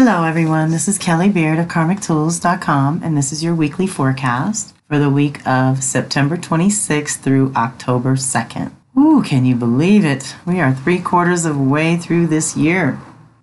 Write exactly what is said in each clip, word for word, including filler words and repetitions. Hello everyone, this is Kelly Beard of Karmic Tools dot com, and this is your weekly forecast for the week of September twenty-sixth through October second. Ooh, can you believe it? We are three quarters of the way through this year.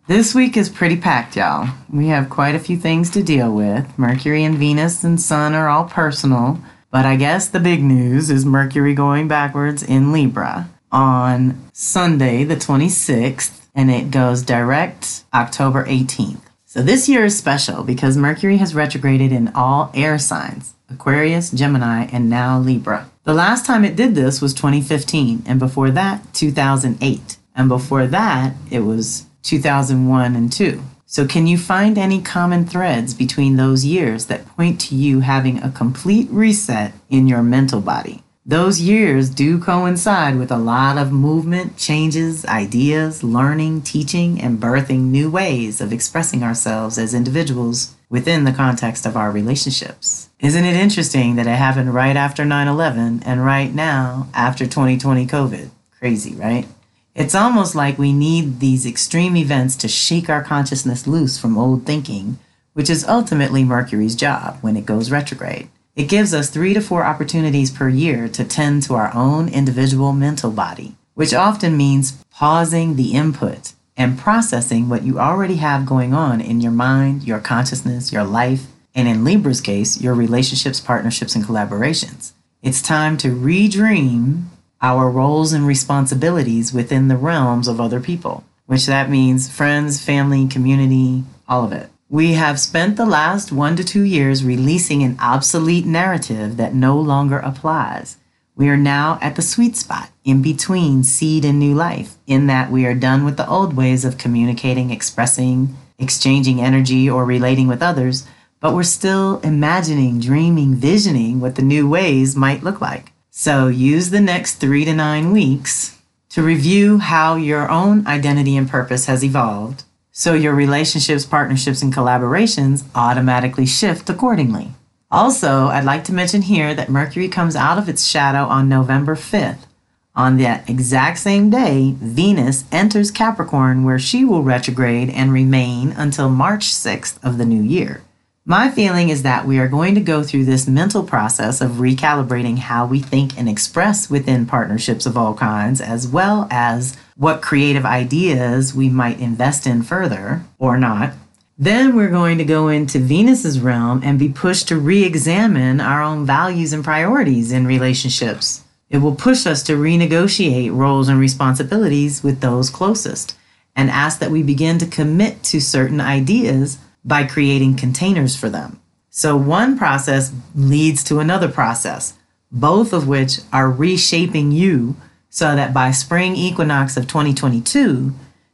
This week is pretty packed, y'all. We have quite a few things to deal with. Mercury and Venus and Sun are all personal, but I guess the big news is Mercury going backwards in Libra on Sunday the twenty-sixth, and it goes direct October eighteenth. So this year is special because Mercury has retrograded in all air signs, Aquarius, Gemini, and now Libra. The last time it did this was twenty fifteen, and before that, two thousand eight. And before that, it was two thousand one and two. So can you find any common threads between those years that point to you having a complete reset in your mental body? Those years do coincide with a lot of movement, changes, ideas, learning, teaching, and birthing new ways of expressing ourselves as individuals within the context of our relationships. Isn't it interesting that it happened right after nine eleven and right now after twenty twenty COVID? Crazy, right? It's almost like we need these extreme events to shake our consciousness loose from old thinking, which is ultimately Mercury's job when it goes retrograde. It gives us three to four opportunities per year to tend to our own individual mental body, which often means pausing the input and processing what you already have going on in your mind, your consciousness, your life, and in Libra's case, your relationships, partnerships, and collaborations. It's time to redream our roles and responsibilities within the realms of other people, which that means friends, family, community, all of it. We have spent the last one to two years releasing an obsolete narrative that no longer applies. We are now at the sweet spot in between seed and new life, in that we are done with the old ways of communicating, expressing, exchanging energy, or relating with others, but we're still imagining, dreaming, visioning what the new ways might look like. So use the next three to nine weeks to review how your own identity and purpose has evolved, so your relationships, partnerships, and collaborations automatically shift accordingly. Also, I'd like to mention here that Mercury comes out of its shadow on November fifth. On that exact same day, Venus enters Capricorn, where she will retrograde and remain until March sixth of the new year. My feeling is that we are going to go through this mental process of recalibrating how we think and express within partnerships of all kinds, as well as what creative ideas we might invest in further or not. Then we're going to go into Venus's realm and be pushed to re-examine our own values and priorities in relationships. It will push us to renegotiate roles and responsibilities with those closest and ask that we begin to commit to certain ideas by creating containers for them. So one process leads to another process, both of which are reshaping you so that by spring equinox of twenty twenty-two,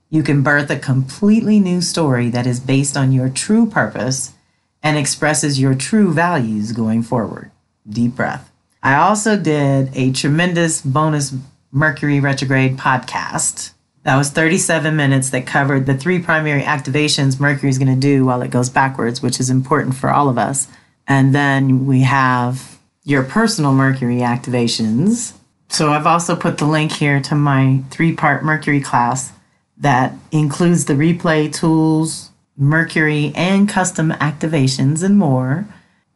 you can birth a completely new story that is based on your true purpose and expresses your true values going forward. Deep breath. I also did a tremendous bonus Mercury retrograde podcast. That was thirty-seven minutes that covered the three primary activations Mercury is going to do while it goes backwards, which is important for all of us. And then we have your personal Mercury activations. So I've also put the link here to my three-part Mercury class that includes the replay tools, Mercury, and custom activations and more.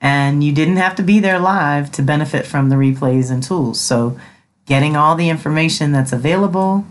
And you didn't have to be there live to benefit from the replays and tools. So getting all the information that's available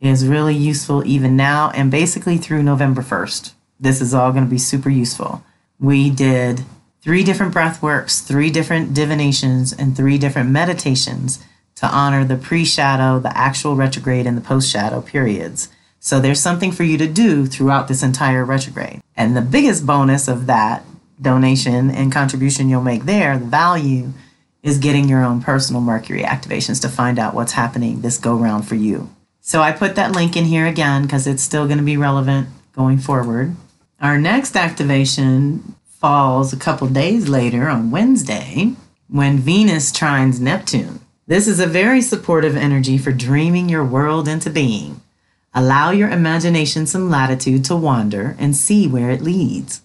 is really useful even now, and basically through November first. This is all going to be super useful. We did three different breath works, three different divinations, and three different meditations to honor the pre-shadow, the actual retrograde, and the post-shadow periods. So there's something for you to do throughout this entire retrograde. And the biggest bonus of that donation and contribution you'll make there, the value, is getting your own personal Mercury activations to find out what's happening this go-round for you. So I put that link in here again because it's still going to be relevant going forward. Our next activation falls a couple days later on Wednesday when Venus trines Neptune. This is a very supportive energy for dreaming your world into being. Allow your imagination some latitude to wander and see where it leads.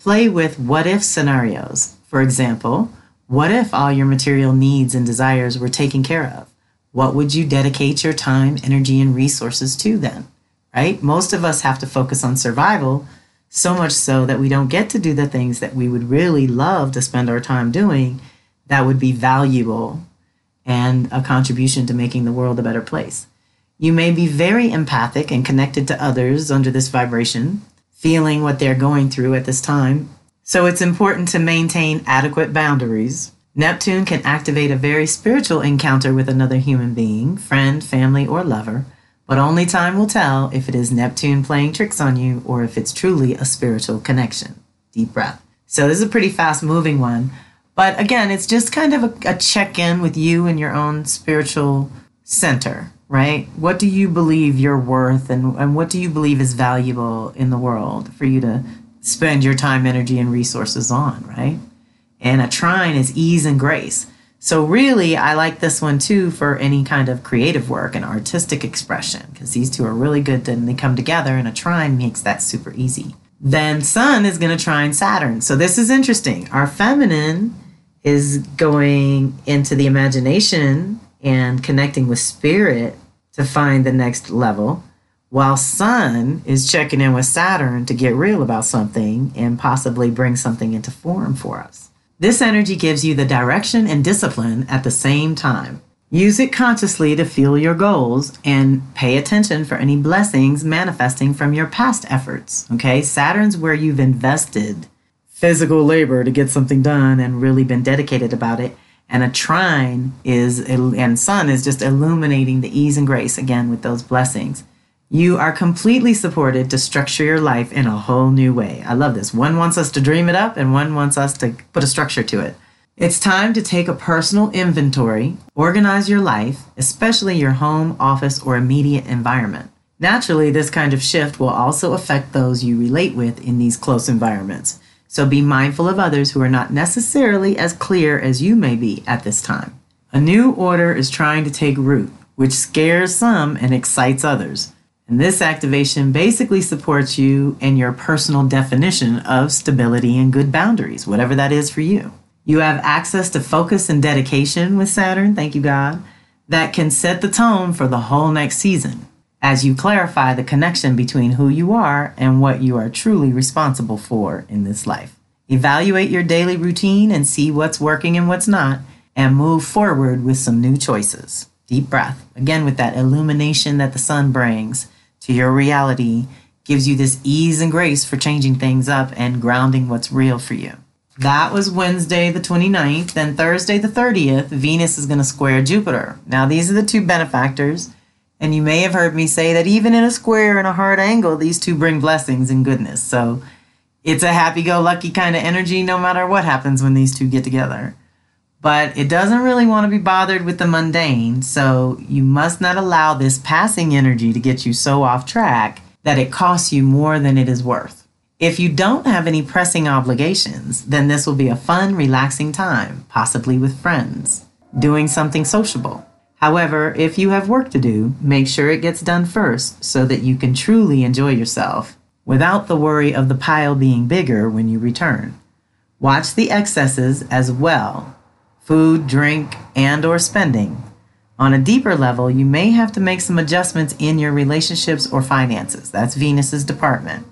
Play with what-if scenarios. For example, what if all your material needs and desires were taken care of? What would you dedicate your time, energy, and resources to then, right? Most of us have to focus on survival, so much so that we don't get to do the things that we would really love to spend our time doing that would be valuable and a contribution to making the world a better place. You may be very empathic and connected to others under this vibration, feeling what they're going through at this time. So it's important to maintain adequate boundaries. Neptune can activate a very spiritual encounter with another human being, friend, family, or lover, but only time will tell if it is Neptune playing tricks on you or if it's truly a spiritual connection. Deep breath. So this is a pretty fast-moving one, but again, it's just kind of a, a check-in with you and your own spiritual center, right? What do you believe you're worth, and, and what do you believe is valuable in the world for you to spend your time, energy, and resources on, right? And a trine is ease and grace. So really, I like this one too for any kind of creative work and artistic expression, because these two are really good and they come together, and a trine makes that super easy. Then Sun is going to trine Saturn. So this is interesting. Our feminine is going into the imagination and connecting with spirit to find the next level, while Sun is checking in with Saturn to get real about something and possibly bring something into form for us. This energy gives you the direction and discipline at the same time. Use it consciously to fuel your goals and pay attention for any blessings manifesting from your past efforts, okay? Saturn's where you've invested physical labor to get something done and really been dedicated about it. And a trine is, and Sun is just illuminating the ease and grace, again, with those blessings. You are completely supported to structure your life in a whole new way. I love this. One wants us to dream it up and one wants us to put a structure to it. It's time to take a personal inventory, organize your life, especially your home, office, or immediate environment. Naturally, this kind of shift will also affect those you relate with in these close environments. So be mindful of others who are not necessarily as clear as you may be at this time. A new order is trying to take root, which scares some and excites others. And this activation basically supports you and your personal definition of stability and good boundaries, whatever that is for you. You have access to focus and dedication with Saturn, thank you God, that can set the tone for the whole next season as you clarify the connection between who you are and what you are truly responsible for in this life. Evaluate your daily routine and see what's working and what's not, and move forward with some new choices. Deep breath, again with that illumination that the sun brings to your reality, gives you this ease and grace for changing things up and grounding what's real for you. That was Wednesday the twenty-ninth, then Thursday the thirtieth, Venus is going to square Jupiter. Now these are the two benefactors, and you may have heard me say that even in a square and a hard angle, these two bring blessings and goodness. So it's a happy-go-lucky kind of energy no matter what happens when these two get together. But it doesn't really want to be bothered with the mundane, so you must not allow this passing energy to get you so off track that it costs you more than it is worth. If you don't have any pressing obligations, then this will be a fun, relaxing time, possibly with friends, doing something sociable. However, if you have work to do, make sure it gets done first so that you can truly enjoy yourself without the worry of the pile being bigger when you return. Watch the excesses as well. Food, drink, and or spending. On a deeper level, you may have to make some adjustments in your relationships or finances. That's Venus's department.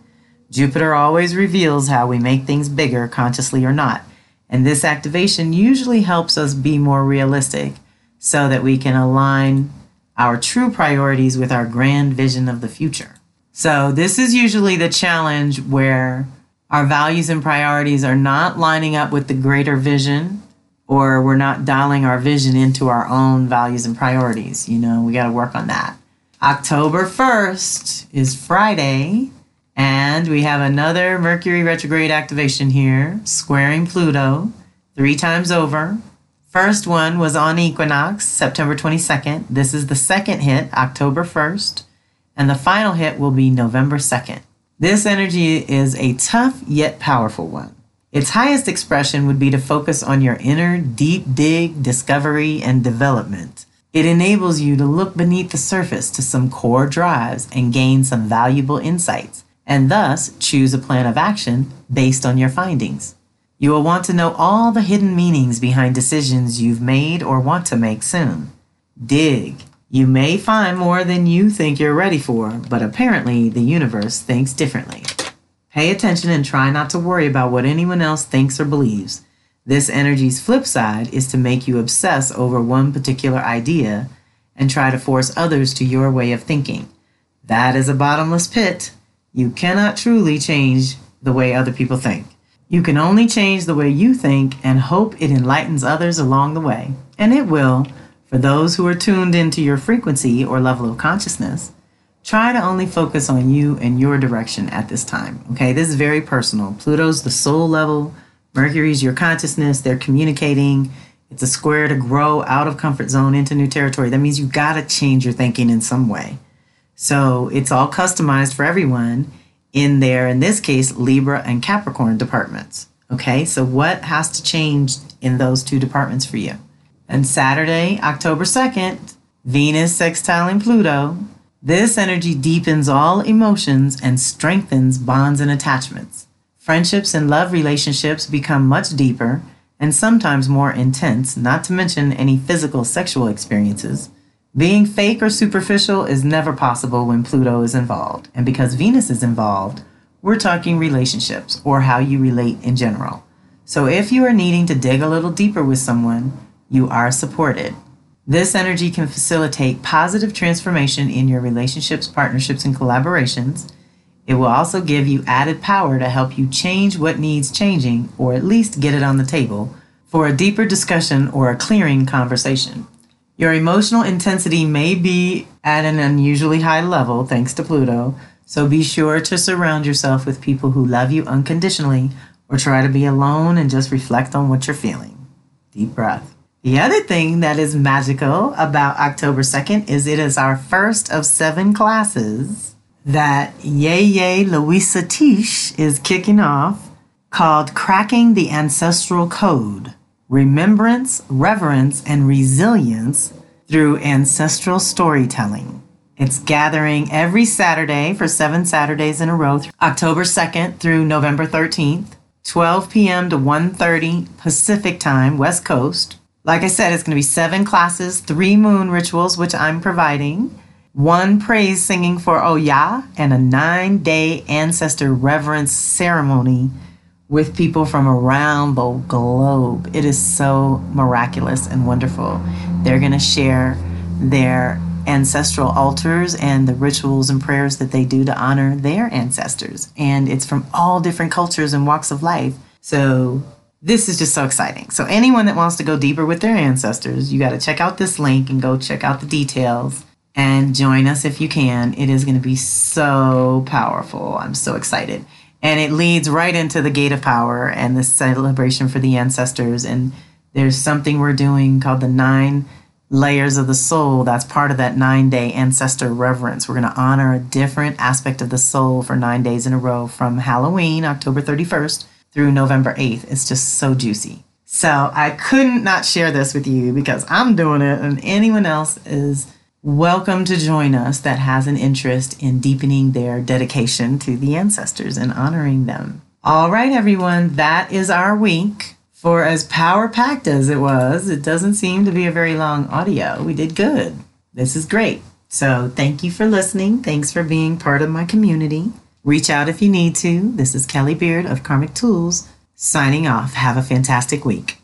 Jupiter always reveals how we make things bigger, consciously or not. And this activation usually helps us be more realistic so that we can align our true priorities with our grand vision of the future. So this is usually the challenge where our values and priorities are not lining up with the greater vision, or we're not dialing our vision into our own values and priorities. You know, we got to work on that. October first is Friday, and we have another Mercury retrograde activation here, squaring Pluto three times over. First one was on equinox, September twenty-second. This is the second hit, October first, and the final hit will be November second. This energy is a tough yet powerful one. Its highest expression would be to focus on your inner deep dig, discovery, and development. It enables you to look beneath the surface to some core drives and gain some valuable insights, and thus choose a plan of action based on your findings. You will want to know all the hidden meanings behind decisions you've made or want to make soon. Dig. You may find more than you think you're ready for, but apparently the universe thinks differently. Pay attention and try not to worry about what anyone else thinks or believes. This energy's flip side is to make you obsess over one particular idea and try to force others to your way of thinking. That is a bottomless pit. You cannot truly change the way other people think. You can only change the way you think and hope it enlightens others along the way. And it will, for those who are tuned into your frequency or level of consciousness. Try to only focus on you and your direction at this time. Okay, this is very personal. Pluto's the soul level. Mercury's your consciousness. They're communicating. It's a square to grow out of comfort zone into new territory. That means you got to change your thinking in some way. So it's all customized for everyone in their, in this case, Libra and Capricorn departments. Okay, so what has to change in those two departments for you? And Saturday, October second, Venus sextiling Pluto. This energy deepens all emotions and strengthens bonds and attachments. Friendships and love relationships become much deeper and sometimes more intense, not to mention any physical sexual experiences. Being fake or superficial is never possible when Pluto is involved. And because Venus is involved, we're talking relationships or how you relate in general. So if you are needing to dig a little deeper with someone, you are supported. This energy can facilitate positive transformation in your relationships, partnerships, and collaborations. It will also give you added power to help you change what needs changing, or at least get it on the table, for a deeper discussion or a clearing conversation. Your emotional intensity may be at an unusually high level thanks to Pluto, so be sure to surround yourself with people who love you unconditionally, or try to be alone and just reflect on what you're feeling. Deep breath. The other thing that is magical about October second is it is our first of seven classes that Yay Yay Louisa Tish is kicking off, called Cracking the Ancestral Code, Remembrance, Reverence, and Resilience through Ancestral Storytelling. It's gathering every Saturday for seven Saturdays in a row, October second through November thirteenth, twelve p.m. to one thirty Pacific Time, West Coast. Like I said, it's going to be seven classes, three moon rituals, which I'm providing, one praise singing for Oya, and a nine-day ancestor reverence ceremony with people from around the globe. It is so miraculous and wonderful. They're going to share their ancestral altars and the rituals and prayers that they do to honor their ancestors. And it's from all different cultures and walks of life. So this is just so exciting. So anyone that wants to go deeper with their ancestors, you got to check out this link and go check out the details and join us if you can. It is going to be so powerful. I'm so excited. And it leads right into the Gate of Power and the celebration for the ancestors. And there's something we're doing called the Nine Layers of the Soul. That's part of that nine-day ancestor reverence. We're going to honor a different aspect of the soul for nine days in a row from Halloween, October thirty-first, through November eighth. It's just so juicy. So I couldn't not share this with you because I'm doing it, and anyone else is welcome to join us that has an interest in deepening their dedication to the ancestors and honoring them. All right, everyone, that is our week. For as power-packed as it was, it doesn't seem to be a very long audio. We did good. This is great. So thank you for listening. Thanks for being part of my community. Reach out if you need to. This is Kelly Beard of Karmic Tools signing off. Have a fantastic week.